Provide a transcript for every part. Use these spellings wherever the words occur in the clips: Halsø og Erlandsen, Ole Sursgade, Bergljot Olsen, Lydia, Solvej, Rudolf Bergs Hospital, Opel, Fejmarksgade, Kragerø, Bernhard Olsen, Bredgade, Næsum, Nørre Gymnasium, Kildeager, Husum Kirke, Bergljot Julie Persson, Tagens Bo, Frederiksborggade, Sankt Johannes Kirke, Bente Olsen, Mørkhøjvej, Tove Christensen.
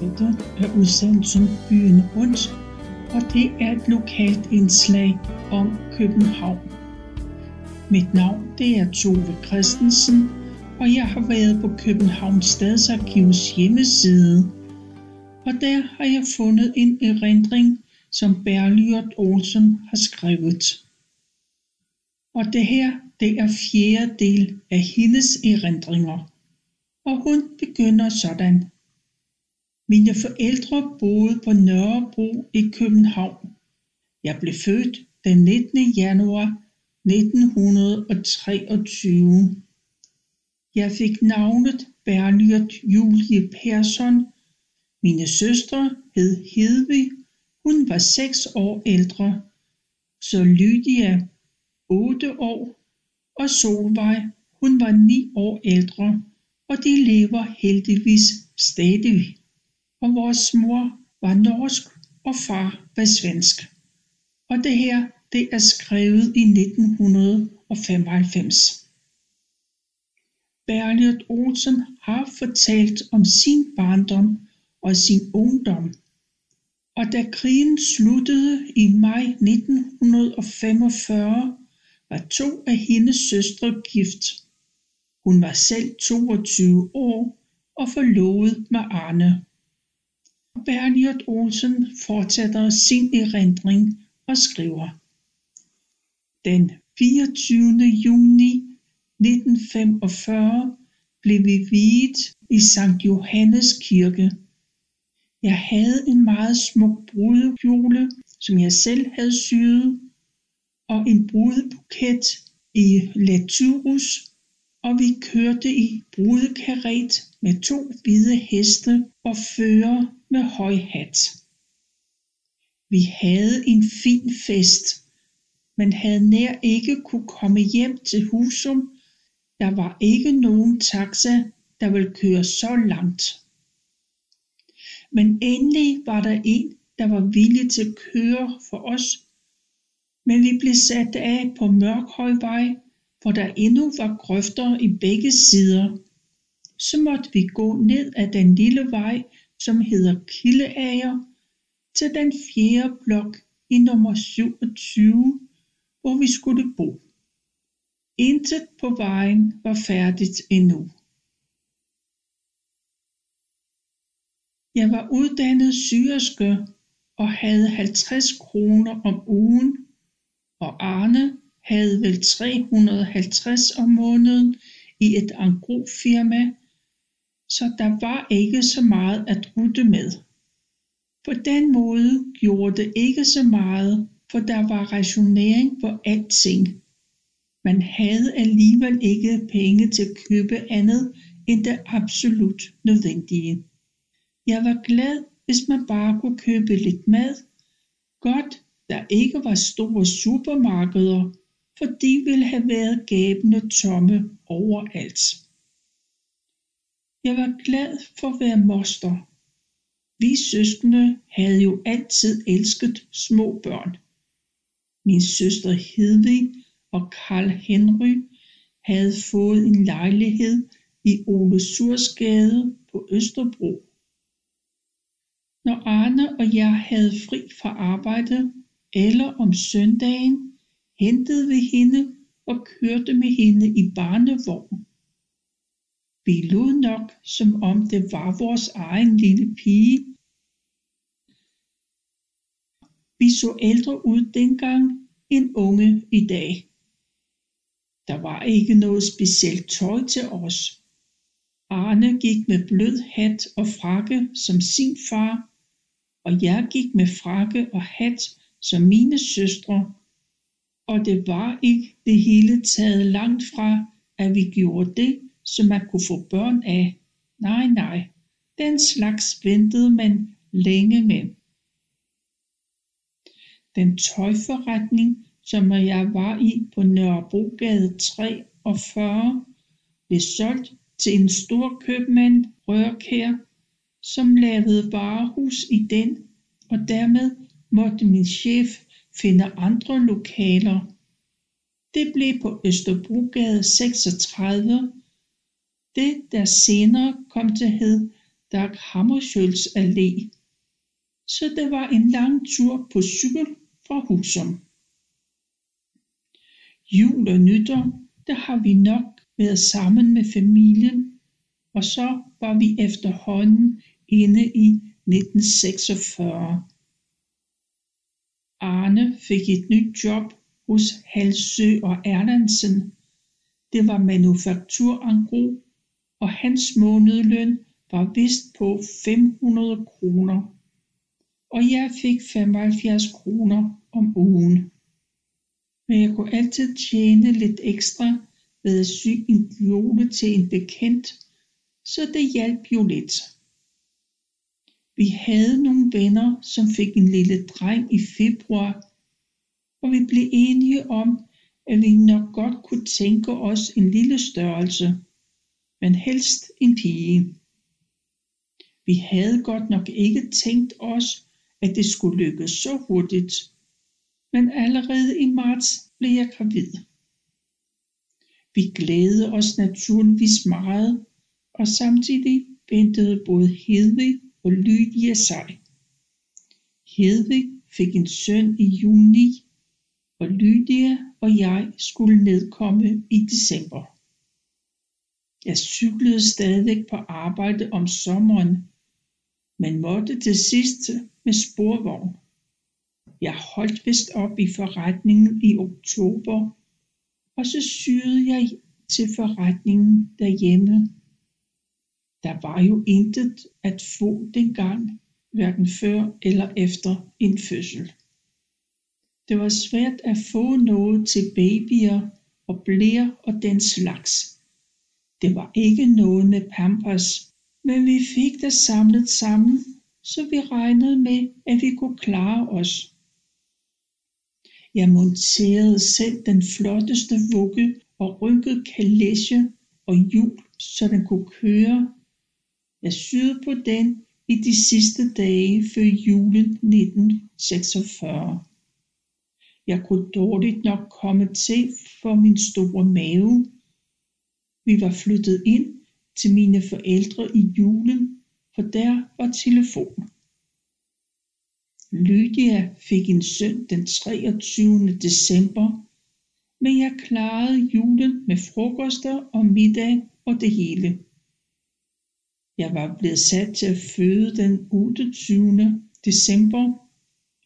Teatret er udsendt som Byen Rundt, og det er et lokalt indslag om København. Mit navn det er Tove Christensen, og jeg har været på Københavns Stadsarkivs hjemmeside. Og der har jeg fundet en erindring, som Bergljot Olsen har skrevet. Og det her, det er fjerde del af hendes erindringer. Og hun begynder sådan. Mine forældre boede på Nørrebro i København. Jeg blev født den 19. januar 1923. Jeg fik navnet Bergljot Julie Persson. Mine søstre hed Hedvig. Hun var 6 år ældre. Så Lydia, 8 år, og Solvej, hun var 9 år ældre, og de lever heldigvis stadig. Og vores mor var norsk, og far var svensk. Og det her, det er skrevet i 1995. Bernhard Olsen har fortalt om sin barndom og sin ungdom. Og da krigen sluttede i maj 1945, var 2 af hendes søstre gift. Hun var selv 22 år og forlovet med Arne. Bernhard Olsen fortsætter sin erindring og skriver. Den 24. juni 1945 blev vi viet i Sankt Johannes Kirke. Jeg havde en meget smuk brudekjole, som jeg selv havde syet, og en brudebuket i latyrus, og vi kørte i brudekarret med 2 hvide heste og fører med høj hat. Vi havde en fin fest, men havde nær ikke kunne komme hjem til Husum. Der var ikke nogen taxa, der ville køre så langt. Men endelig var der en, der var villig til at køre for os, men vi blev sat af på Mørkhøjvej, hvor der endnu var grøfter i begge sider. Så måtte vi gå ned ad den lille vej, som hedder Kildeager, til den 4. blok i nummer 27, hvor vi skulle bo. Intet på vejen var færdigt endnu. Jeg var uddannet syerske og havde 50 kroner om ugen, og Arne havde vel 350 om måneden i et engrosfirma, så der var ikke så meget at rutte med. På den måde gjorde det ikke så meget, for der var rationering på alting. Man havde alligevel ikke penge til at købe andet end det absolut nødvendige. Jeg var glad, hvis man bare kunne købe lidt mad. Godt, der ikke var store supermarkeder, for de ville have været gabende tomme overalt. Jeg var glad for at være moster. Vi søskende havde jo altid elsket små børn. Min søster Hedvig og Carl Henry havde fået en lejlighed i Ole Sursgade på Østerbro. Når Arne og jeg havde fri fra arbejde eller om søndagen, hentede vi hende og kørte med hende i barnevogn. Vi lod nok, som om det var vores egen lille pige. Vi så ældre ud dengang end unge i dag. Der var ikke noget specielt tøj til os. Arne gik med blød hat og frakke som sin far, og jeg gik med frakke og hat som mine søstre, og det var ikke det hele taget langt fra, at vi gjorde det, som man kunne få børn af. Nej, den slags ventede man længe med. Den tøjforretning, som jeg var i på Nørrebrogade 43, blev solgt til en stor købmand, Rørkær, som lavede varehus i den, og dermed måtte min chef finde andre lokaler. Det blev på Østerbrogade 36, det der senere kom til at hedde Dag Hammershjøls Allé, så det var en lang tur på cykel fra Husum. Jul og nytår, der har vi nok været sammen med familien, og så var vi efterhånden inde i 1946. Arne fik et nyt job hos Halsø og Erlandsen. Det var manufakturengro, og hans månedløn var vist på 500 kroner, og jeg fik 75 kroner om ugen. Men jeg kunne altid tjene lidt ekstra ved at sy en kjole til en bekendt, så det hjalp jo lidt. Vi havde nogle venner, som fik en lille dreng i februar, og vi blev enige om, at vi nok godt kunne tænke os en lille størrelse, men helst en pige. Vi havde godt nok ikke tænkt os, at det skulle lykkes så hurtigt, men allerede i marts blev jeg gravid. Vi glædede os naturligvis meget, og samtidig ventede både Hedvig og Lydia sig. Hedvig fik en søn i juni, og Lydia og jeg skulle nedkomme i december. Jeg cyklede stadig på arbejde om sommeren, men måtte til sidst med sporvogn. Jeg holdt vist op i forretningen i oktober, og så syede jeg til forretningen derhjemme. Der var jo intet at få dengang, hverken før eller efter en fødsel. Det var svært at få noget til babyer og blære og den slags. Det var ikke noget med Pampers, men vi fik det samlet sammen, så vi regnede med, at vi kunne klare os. Jeg monterede selv den flotteste vugge og rykkede kalesje og hjul, så den kunne køre. Jeg syede på den i de sidste dage før julen 1946. Jeg kunne dårligt nok komme til for min store mave. Vi var flyttet ind til mine forældre i julen, for der var telefon. Lydia fik en søn den 23. december, men jeg klarede julen med frokoster og middag og det hele. Jeg var blevet sat til at føde den 28. december,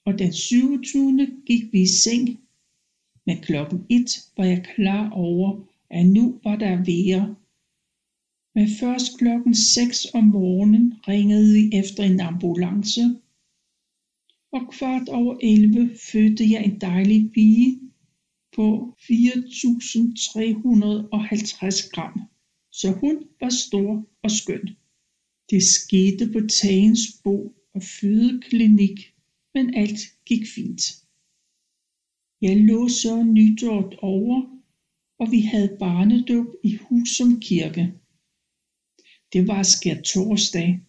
og den 27. gik vi i seng, men klokken 1 var jeg klar over, at nu var der vejer. Men først klokken 6 om morgenen ringede vi efter en ambulance, og kvart over 11 fødte jeg en dejlig pige på 4.350 gram, så hun var stor og skøn. Det skete på Tagens Bo og fødeklinik, men alt gik fint. Jeg lå så nytåret over, og vi havde barnedåb i Husum Kirke. Det var skærtorsdag,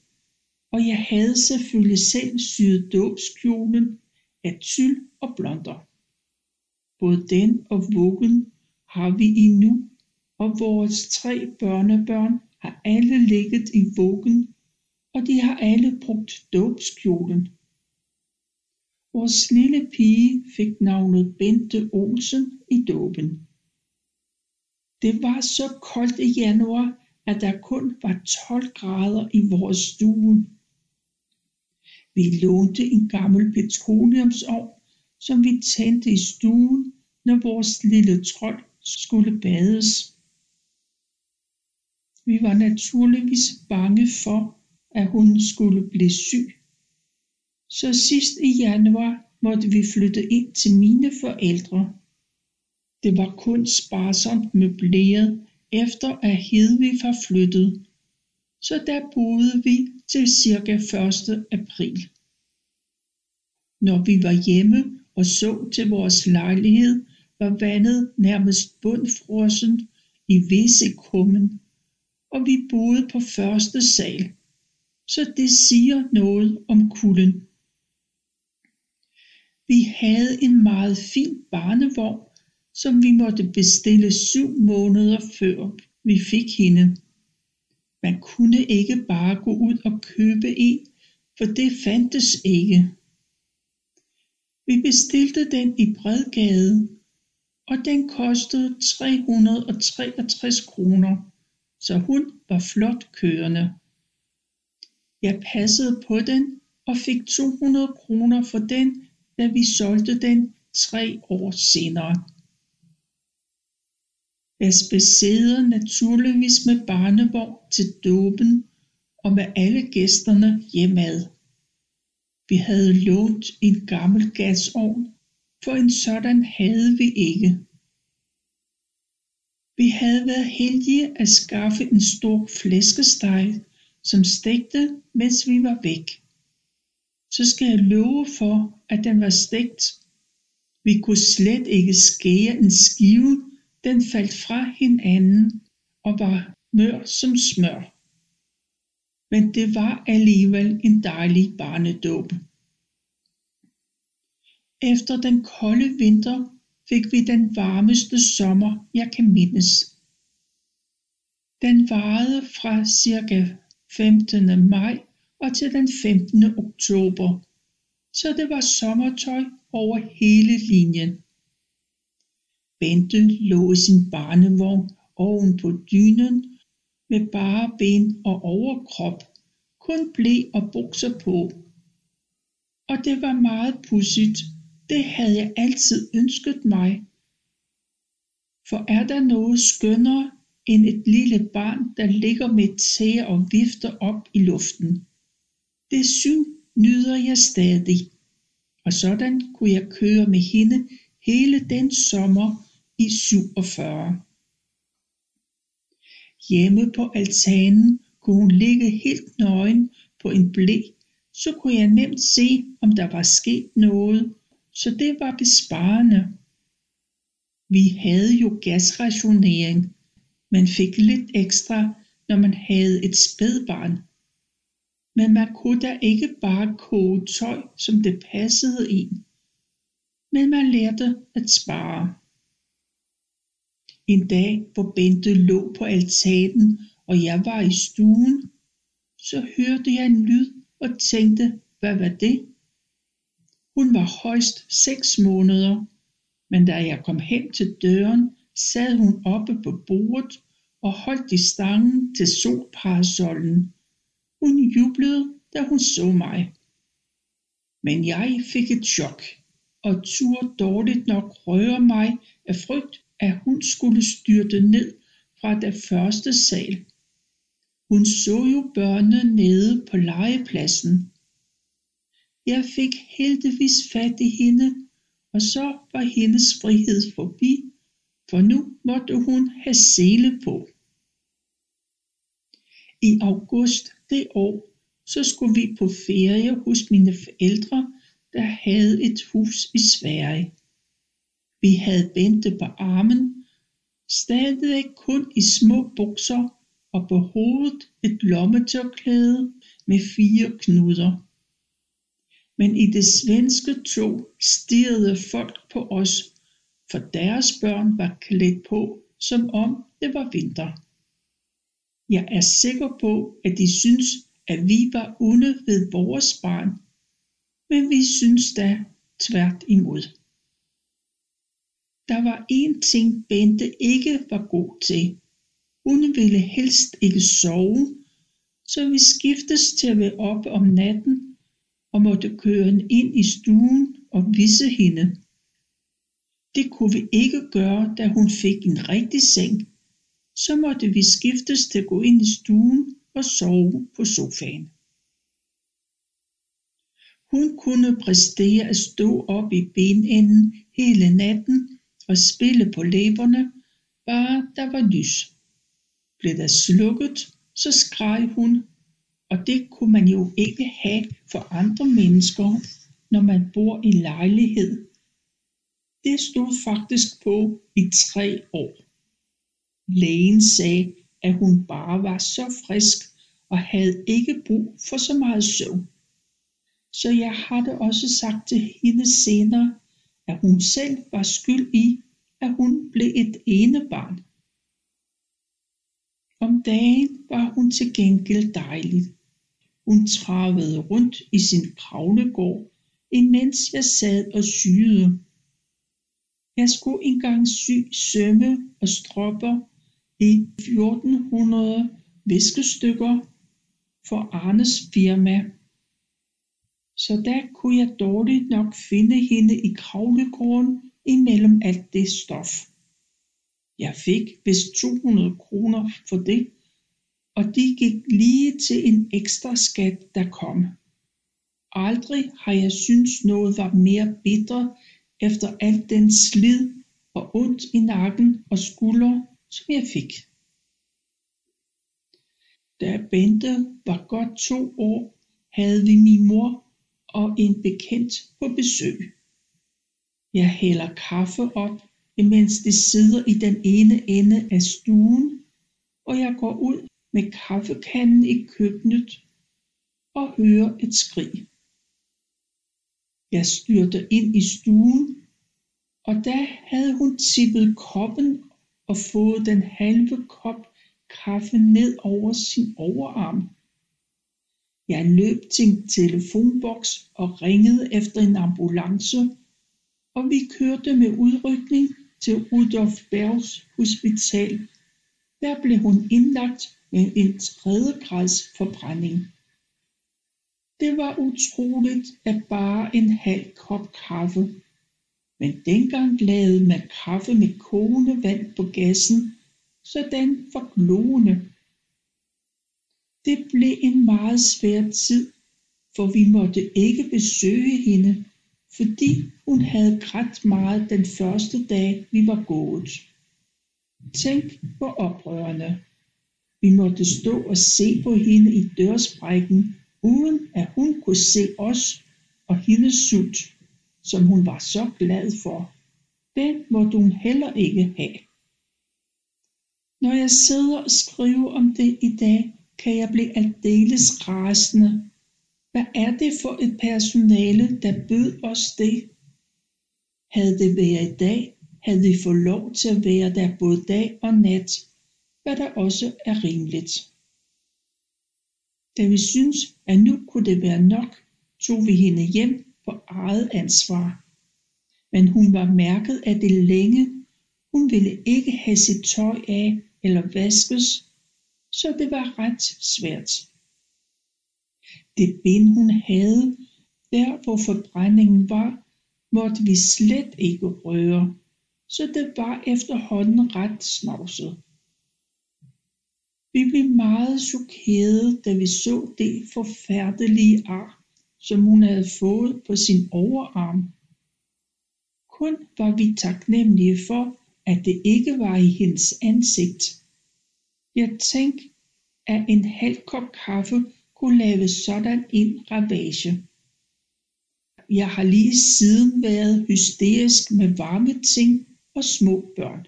og jeg havde selvfølgelig selv syet dåbskjolen af tyld og blonder. Både den og vuggen har vi endnu, og vores 3 børnebørn har alle ligget i vuggen, og de har alle brugt dåbskjolen. Vores lille pige fik navnet Bente Olsen i dåben. Det var så koldt i januar, at der kun var 12 grader i vores stue. Vi lånte en gammel petroleumsovn, som vi tændte i stuen, når vores lille trold skulle bades. Vi var naturligvis bange for, at hun skulle blive syg. Så sidst i januar måtte vi flytte ind til mine forældre. Det var kun sparsomt møbleret, efter at Hedvig var flyttet, så der boede vi til ca. 1. april. Når vi var hjemme og så til vores lejlighed, var vandet nærmest bundfrossen i WC-kummen, og vi boede på første sal, så det siger noget om kulden. Vi havde en meget fin barnevogn, som vi måtte bestille 7 måneder før vi fik hende. Man kunne ikke bare gå ud og købe en, for det fandtes ikke. Vi bestilte den i Bredgade, og den kostede 363 kroner, så hun var flot kørende. Jeg passede på den og fik 200 kroner for den, da vi solgte den 3 år senere. Jeg spæsede naturligvis med barnevogn til dåben og med alle gæsterne hjemad. Vi havde lånt en gammel gasovn, for en sådan havde vi ikke. Vi havde været heldige at skaffe en stor flæskesteg, som stegte, mens vi var væk. Så skal jeg love for, at den var stegt. Vi kunne slet ikke skære en skive, den faldt fra hinanden og var mør som smør. Men det var alligevel en dejlig barnedåb. Efter den kolde vinter fik vi den varmeste sommer, jeg kan mindes. Den varede fra ca. 15. maj og til den 15. oktober, så det var sommertøj over hele linjen. Bente lå i sin barnevogn oven på dynen med bare ben og overkrop, kun ble og bukser på. Og det var meget pudsigt. Det havde jeg altid ønsket mig. For er der noget skønnere end et lille barn, der ligger med tæer og vifter op i luften? Det syn nyder jeg stadig. Og sådan kunne jeg køre med hende hele den sommer i 47. Hjemme på altanen kunne hun ligge helt nøgen på en ble, så kunne jeg nemt se, om der var sket noget, så det var besparende. Vi havde jo gasrationering. Man fik lidt ekstra, når man havde et spædbarn. Men man kunne da ikke bare koge tøj, som det passede en. Men man lærte at spare. En dag, hvor Bente lå på altanen, og jeg var i stuen, så hørte jeg en lyd og tænkte, hvad var det? Hun var højst 6 måneder, men da jeg kom hen til døren, sad hun oppe på bordet og holdt i stangen til solparasollen. Hun jublede, da hun så mig. Men jeg fik et chok og turde dårligt nok røre mig af frygt, at hun skulle styrte ned fra den første sal. Hun så jo børnene nede på legepladsen. Jeg fik heldigvis fat i hende, og så var hendes frihed forbi, for nu måtte hun have sele på. I august det år, så skulle vi på ferie hos mine forældre, der havde et hus i Sverige. Vi havde Bente på armen, stadigvæk kun i små bukser og på hovedet et lommetørklæde med 4 knuder. Men i det svenske tog stirrede folk på os, for deres børn var klædt på, som om det var vinter. Jeg er sikker på, at de synes, at vi var onde ved vores barn, men vi synes da tvært imod. Der var én ting, Bente ikke var god til. Hun ville helst ikke sove, så vi skiftes til at være oppe om natten, og måtte køre hende ind i stuen og visse hende. Det kunne vi ikke gøre, da hun fik en rigtig seng. Så måtte vi skiftes til at gå ind i stuen og sove på sofaen. Hun kunne præstere at stå op i benenden hele natten og spille på læberne, bare der var lys. Blev der slukket, så skreg hun, og det kunne man jo ikke have for andre mennesker, når man bor i lejlighed. Det stod faktisk på i 3 år. Lægen sagde, at hun bare var så frisk og havde ikke brug for så meget søvn. Så jeg har da også sagt til hende senere, at hun selv var skyld i, at hun blev et enebarn. Om dagen var hun til gengæld dejlig. Hun travede rundt i sin kravlegård, imens jeg sad og syede. Jeg skulle engang sy sømme og stropper i 1400 væskestykker for Arnes firma. Så der kunne jeg dårligt nok finde hende i kravlegården imellem alt det stof. Jeg fik vist 200 kroner for det, og de gik lige til en ekstra skat, der kom. Aldrig har jeg syntes noget var mere bittert efter alt den slid og ondt i nakken og skulder, som jeg fik. Da Bente var godt 2 år, havde vi min mor og en bekendt på besøg. Jeg hælder kaffe op, imens det sidder i den ene ende af stuen, og jeg går ud med kaffekanden i køkkenet og hører et skrig. Jeg styrter ind i stuen, og der havde hun tippet koppen og fået den halve kop kaffe ned over sin overarm. Jeg løb til en telefonboks og ringede efter en ambulance, og vi kørte med udrykning til Rudolf Bergs Hospital. Der blev hun indlagt med en 3. grads forbrænding. Det var utroligt at bare en halv kop kaffe. Men dengang lavede man kaffe med kogende vand på gassen, så den var glående. Det blev en meget svær tid, for vi måtte ikke besøge hende, fordi hun havde grædt meget den første dag, vi var gået. Tænk på oprørende. Vi måtte stå og se på hende i dørsprækken, uden at hun kunne se os og hendes sult, som hun var så glad for. Den måtte hun heller ikke have. Når jeg sidder og skriver om det i dag, kan jeg blive aldeles rasende. Hvad er det for et personale, der bød os det? Havde det været i dag, havde vi fået lov til at være der både dag og nat, hvad der også er rimeligt. Da vi synes, at nu kunne det være nok, tog vi hende hjem på eget ansvar. Men hun var mærket af det længe. Hun ville ikke have sit tøj af eller vaskes, så det var ret svært. Det bind hun havde, der hvor forbrændingen var, måtte vi slet ikke røre, så det var efterhånden ret snavset. Vi blev meget chokerede, da vi så det forfærdelige ar, som hun havde fået på sin overarm. Kun var vi taknemmelige for, at det ikke var i hendes ansigt. Jeg tænkte, at en halv kop kaffe kunne lave sådan en ravage. Jeg har lige siden været hysterisk med varme ting og små børn.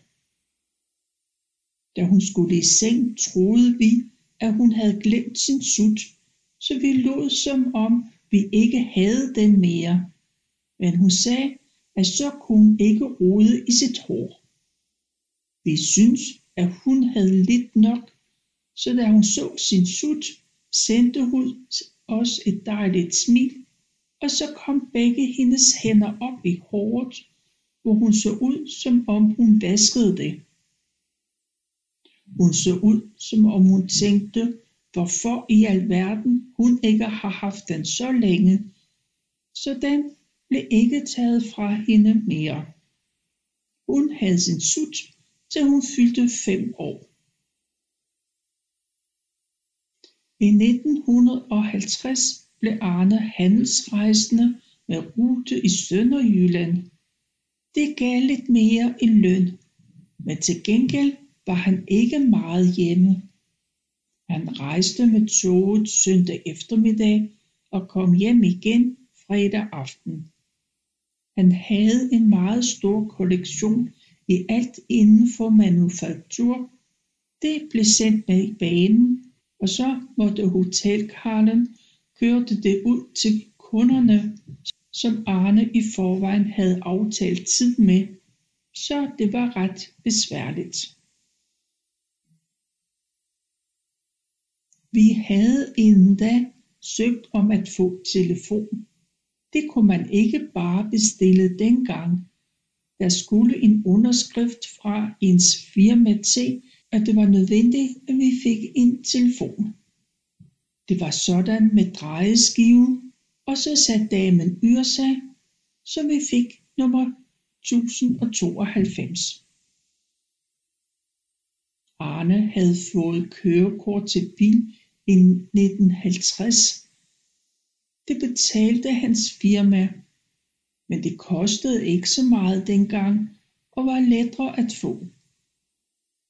Da hun skulle i seng, troede vi, at hun havde glemt sin sut, så vi lod som om, vi ikke havde den mere. Men hun sagde, at så kunne hun ikke rode i sit hår. Vi syntes, at hun havde lidt nok, så da hun så sin sut, sendte hun os et dejligt smil, og så kom begge hendes hænder op i håret, hvor hun så ud, som om hun vaskede det. Hun så ud, som om hun tænkte, hvorfor i alverden hun ikke har haft den så længe, så den blev ikke taget fra hende mere. Hun havde sin sut, til hun fyldte 5 år. I 1950 blev Arne handelsrejsende med rute i Sønderjylland. Det gav lidt mere i løn, men til gengæld var han ikke meget hjemme. Han rejste med toget søndag eftermiddag og kom hjem igen fredag aften. Han havde en meget stor kollektion i alt inden for manufaktur. Det blev sendt med i banen, og så måtte hotelkarlen kørte det ud til kunderne, som Arne i forvejen havde aftalt tid med, så det var ret besværligt. Vi havde inden da søgt om at få telefon. Det kunne man ikke bare bestille dengang. Der skulle en underskrift fra ens firma til, at det var nødvendigt, at vi fik en telefon. Det var sådan med drejeskiven, og så satte damen Yrsa, så vi fik nummer 1092. Arne havde fået kørekort til bil i 1950. Det betalte hans firma, men det kostede ikke så meget dengang og var lettere at få.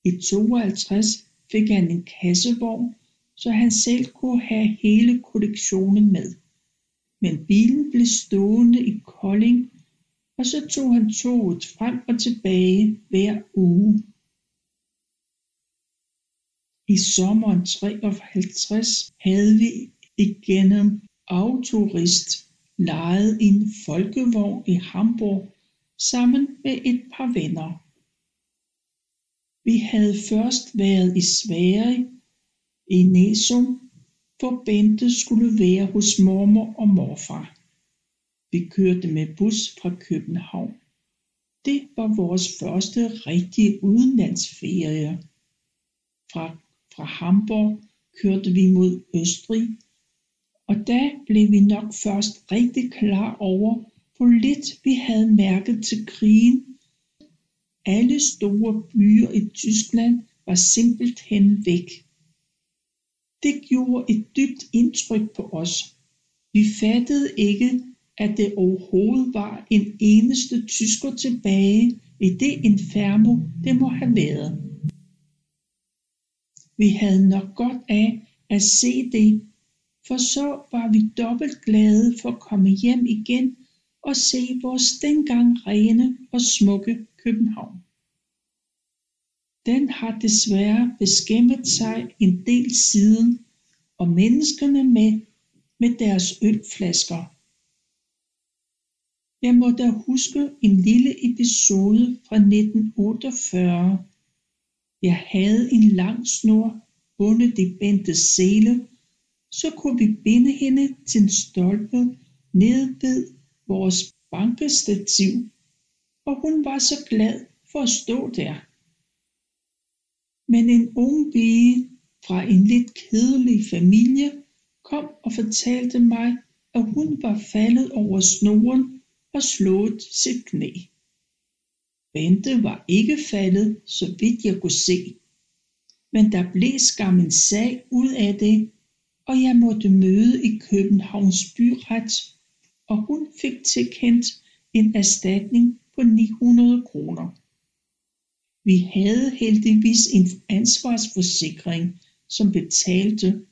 I 52 fik han en kassevogn, så han selv kunne have hele kollektionen med. Men bilen blev stående i Kolding, og så tog han toget frem og tilbage hver uge. I sommeren 53 havde vi igennem Autorist lejet en folkevogn i Hamburg sammen med et par venner. Vi havde først været i Sverige, i Næsum, for Bente skulle være hos mormor og morfar. Vi kørte med bus fra København. Det var vores første rigtige udenlandsferie. Fra Hamburg kørte vi mod Østrig, og da blev vi nok først rigtig klar over, hvor lidt vi havde mærket til krigen. Alle store byer i Tyskland var simpelthen væk. Det gjorde et dybt indtryk på os. Vi fattede ikke, at det overhovedet var en eneste tysker tilbage i det inferno, det må have været. Vi havde nok godt af at se det, for så var vi dobbelt glade for at komme hjem igen og se vores dengang rene og smukke København. Den har desværre beskæmmet sig en del siden, og menneskerne med deres ølflasker. Jeg må da huske en lille episode fra 1948. Jeg havde en lang snor bundet i Bentes sele, så kunne vi binde hende til en stolpe ned ved vores bankestativ, og hun var så glad for at stå der. Men en ung pige fra en lidt kedelig familie kom og fortalte mig, at hun var faldet over snoren og slået sit knæ. Bente var ikke faldet, så vidt jeg kunne se, men der blev skam en sag ud af det, og jeg måtte møde i Københavns byret, og hun fik tilkendt en erstatning på 900 kroner. Vi havde heldigvis en ansvarsforsikring, som betalte,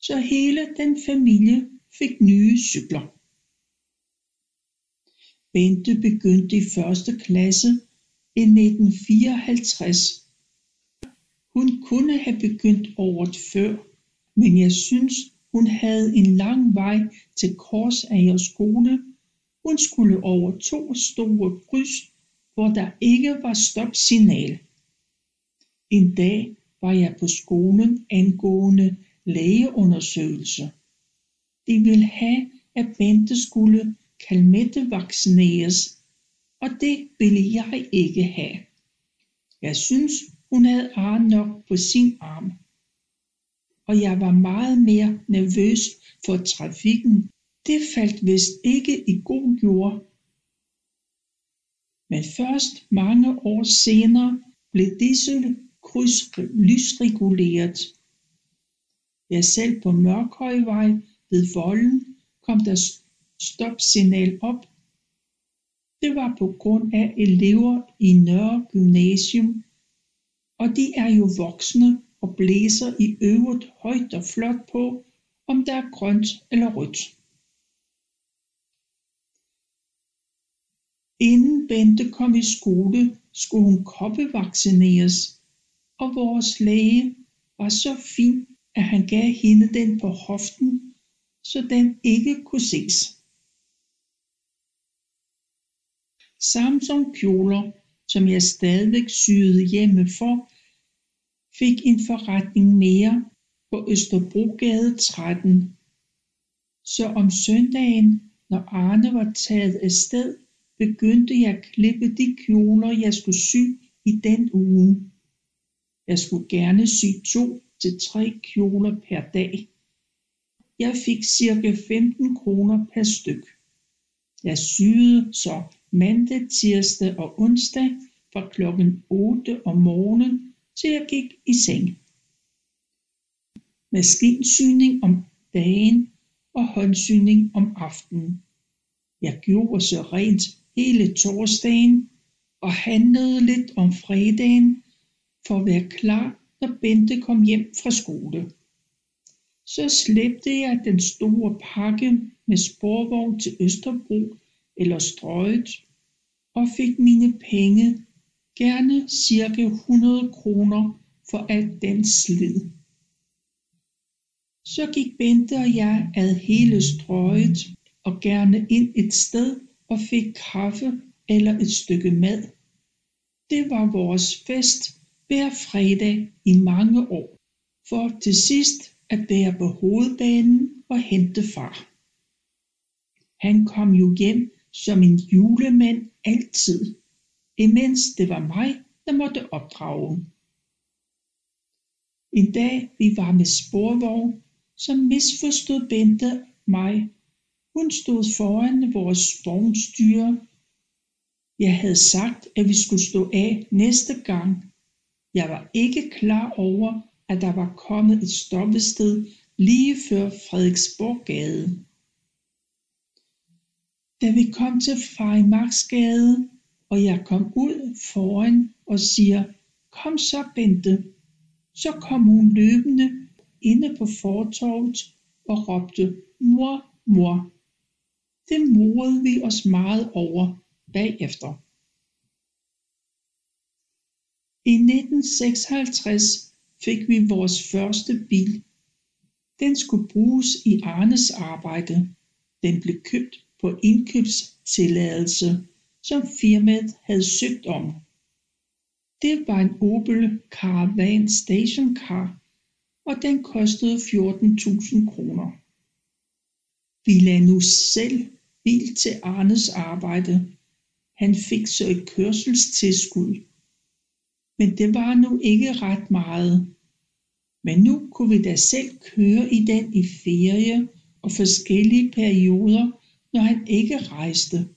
så hele den familie fik nye cykler. Bente begyndte i første klasse i 1954. Hun kunne have begyndt året før, men jeg synes, hun havde en lang vej til Korsager skole. Hun skulle over 2 store kryds, hvor der ikke var stopsignal. En dag var jeg på skolen angående lægeundersøgelser. De ville have, at Bente skulle kalmettevaccineres, og det ville jeg ikke have. Jeg synes, hun havde Arne nok på sin arm. Og jeg var meget mere nervøs for trafikken. Det faldt vist ikke i god jord. Men først mange år senere blev disse kryds lysreguleret. Jeg selv på Mørkhøjvej ved Volden kom der stopsignal op. Det var på grund af elever i Nørre Gymnasium, og de er jo voksne og blæser i øvrigt højt og flot på, om der er grønt eller rødt. Inden Bente kom i skole, skulle hun koppevaccineres, og vores læge var så fin, at han gav hende den på hoften, så den ikke kunne ses. Samsung-kjoler, som jeg stadigvæk syede hjemme for, fik en forretning mere, på Østerbrogade 13. Så om søndagen, når Arne var taget afsted, begyndte jeg at klippe de kjoler, jeg skulle sy i den uge. Jeg skulle gerne sy 2 til 3 kjoler per dag. Jeg fik cirka 15 kroner per styk. Jeg syede så mandag, tirsdag og onsdag fra klokken 8 om morgenen, til jeg gik i seng. Maskinsyning om dagen og håndsyning om aftenen. Jeg gjorde så rent hele torsdagen og handlede lidt om fredagen for at være klar, når Bente kom hjem fra skole. Så slæbte jeg den store pakke med sporvogn til Østerbro eller Strøget og fik mine penge, gerne cirka 100 kroner for alt den slid. Så gik Bente og jeg ad hele Strøget og gerne ind et sted og fik kaffe eller et stykke mad. Det var vores fest hver fredag i mange år, for til sidst at være på hovedbanen og hente far. Han kom jo hjem som en julemand altid, imens det var mig, der måtte opdrage. En dag vi var med sporvogn, så misforstod Bente mig. Hun stod foran vores vognstyre. Jeg havde sagt, at vi skulle stå af næste gang. Jeg var ikke klar over, at der var kommet et stoppested lige før Frederiksborggade. Da vi kom til Fejmarksgade, og jeg kom ud foran og siger, kom så Bente, så kom hun løbende inde på fortovet og råbte, mor, mor. Det morede vi os meget over bagefter. I 1956 fik vi vores første bil. Den skulle bruges i Arnes arbejde. Den blev købt på indkøbstilladelse, som firmaet havde søgt om. Det var en Opel Caravan stationcar, og den kostede 14.000 kroner. Vi lagde nu selv bil til Arnes arbejde. Han fik så et kørselstilskud. Men det var nu ikke ret meget. Men nu kunne vi da selv køre i den i ferie og forskellige perioder, når han ikke rejste.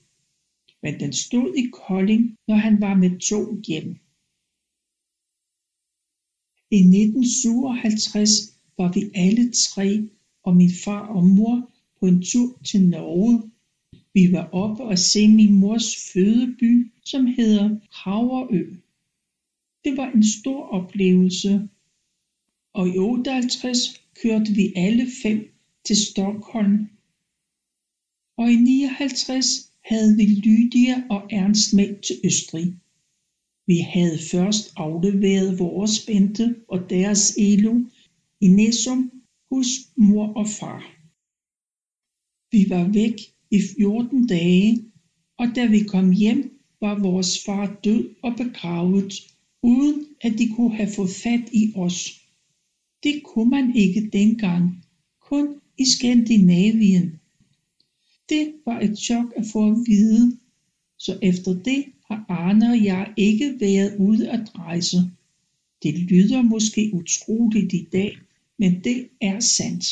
Men den stod i Kolding, når han var med tog hjem. I 1957 var vi alle tre og min far og mor på en tur til Norge. Vi var oppe og se min mors fødeby, som hedder Kragerø. Det var en stor oplevelse. Og i 58 kørte vi alle 5 til Stockholm. Og i 59 havde vi Lydia og Ernst med til Østrig. Vi havde først afleveret vores Bente og deres Elo i Næsum hos mor og far. Vi var væk i 14 dage, og da vi kom hjem, var vores far død og begravet, uden at de kunne have fået fat i os. Det kunne man ikke dengang, kun i Skandinavien. Det var et chok at få at vide, så efter det har Arne og jeg ikke været ude at rejse. Det lyder måske utroligt i dag, men det er sandt.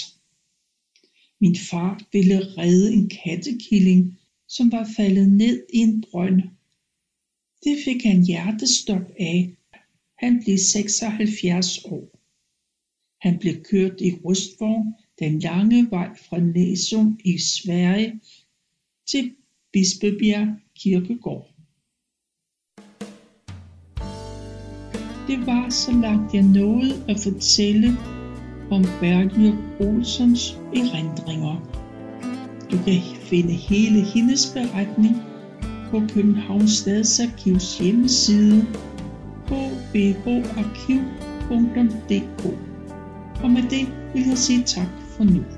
Min far ville redde en kattekilling, som var faldet ned i en brønd. Det fik han hjertestop af. Han blev 76 år. Han blev kørt i rustvogn den lange vej fra Næsum i Sverige til Bispebjerg Kirkegård. Det var så langt jeg nåede at fortælle om Bernhard Olsens erindringer. Du kan finde hele hendes beretning på Københavns Stadsarkivs hjemmeside hbharkiv.dk. Og med det vil jeg sige tak for nu.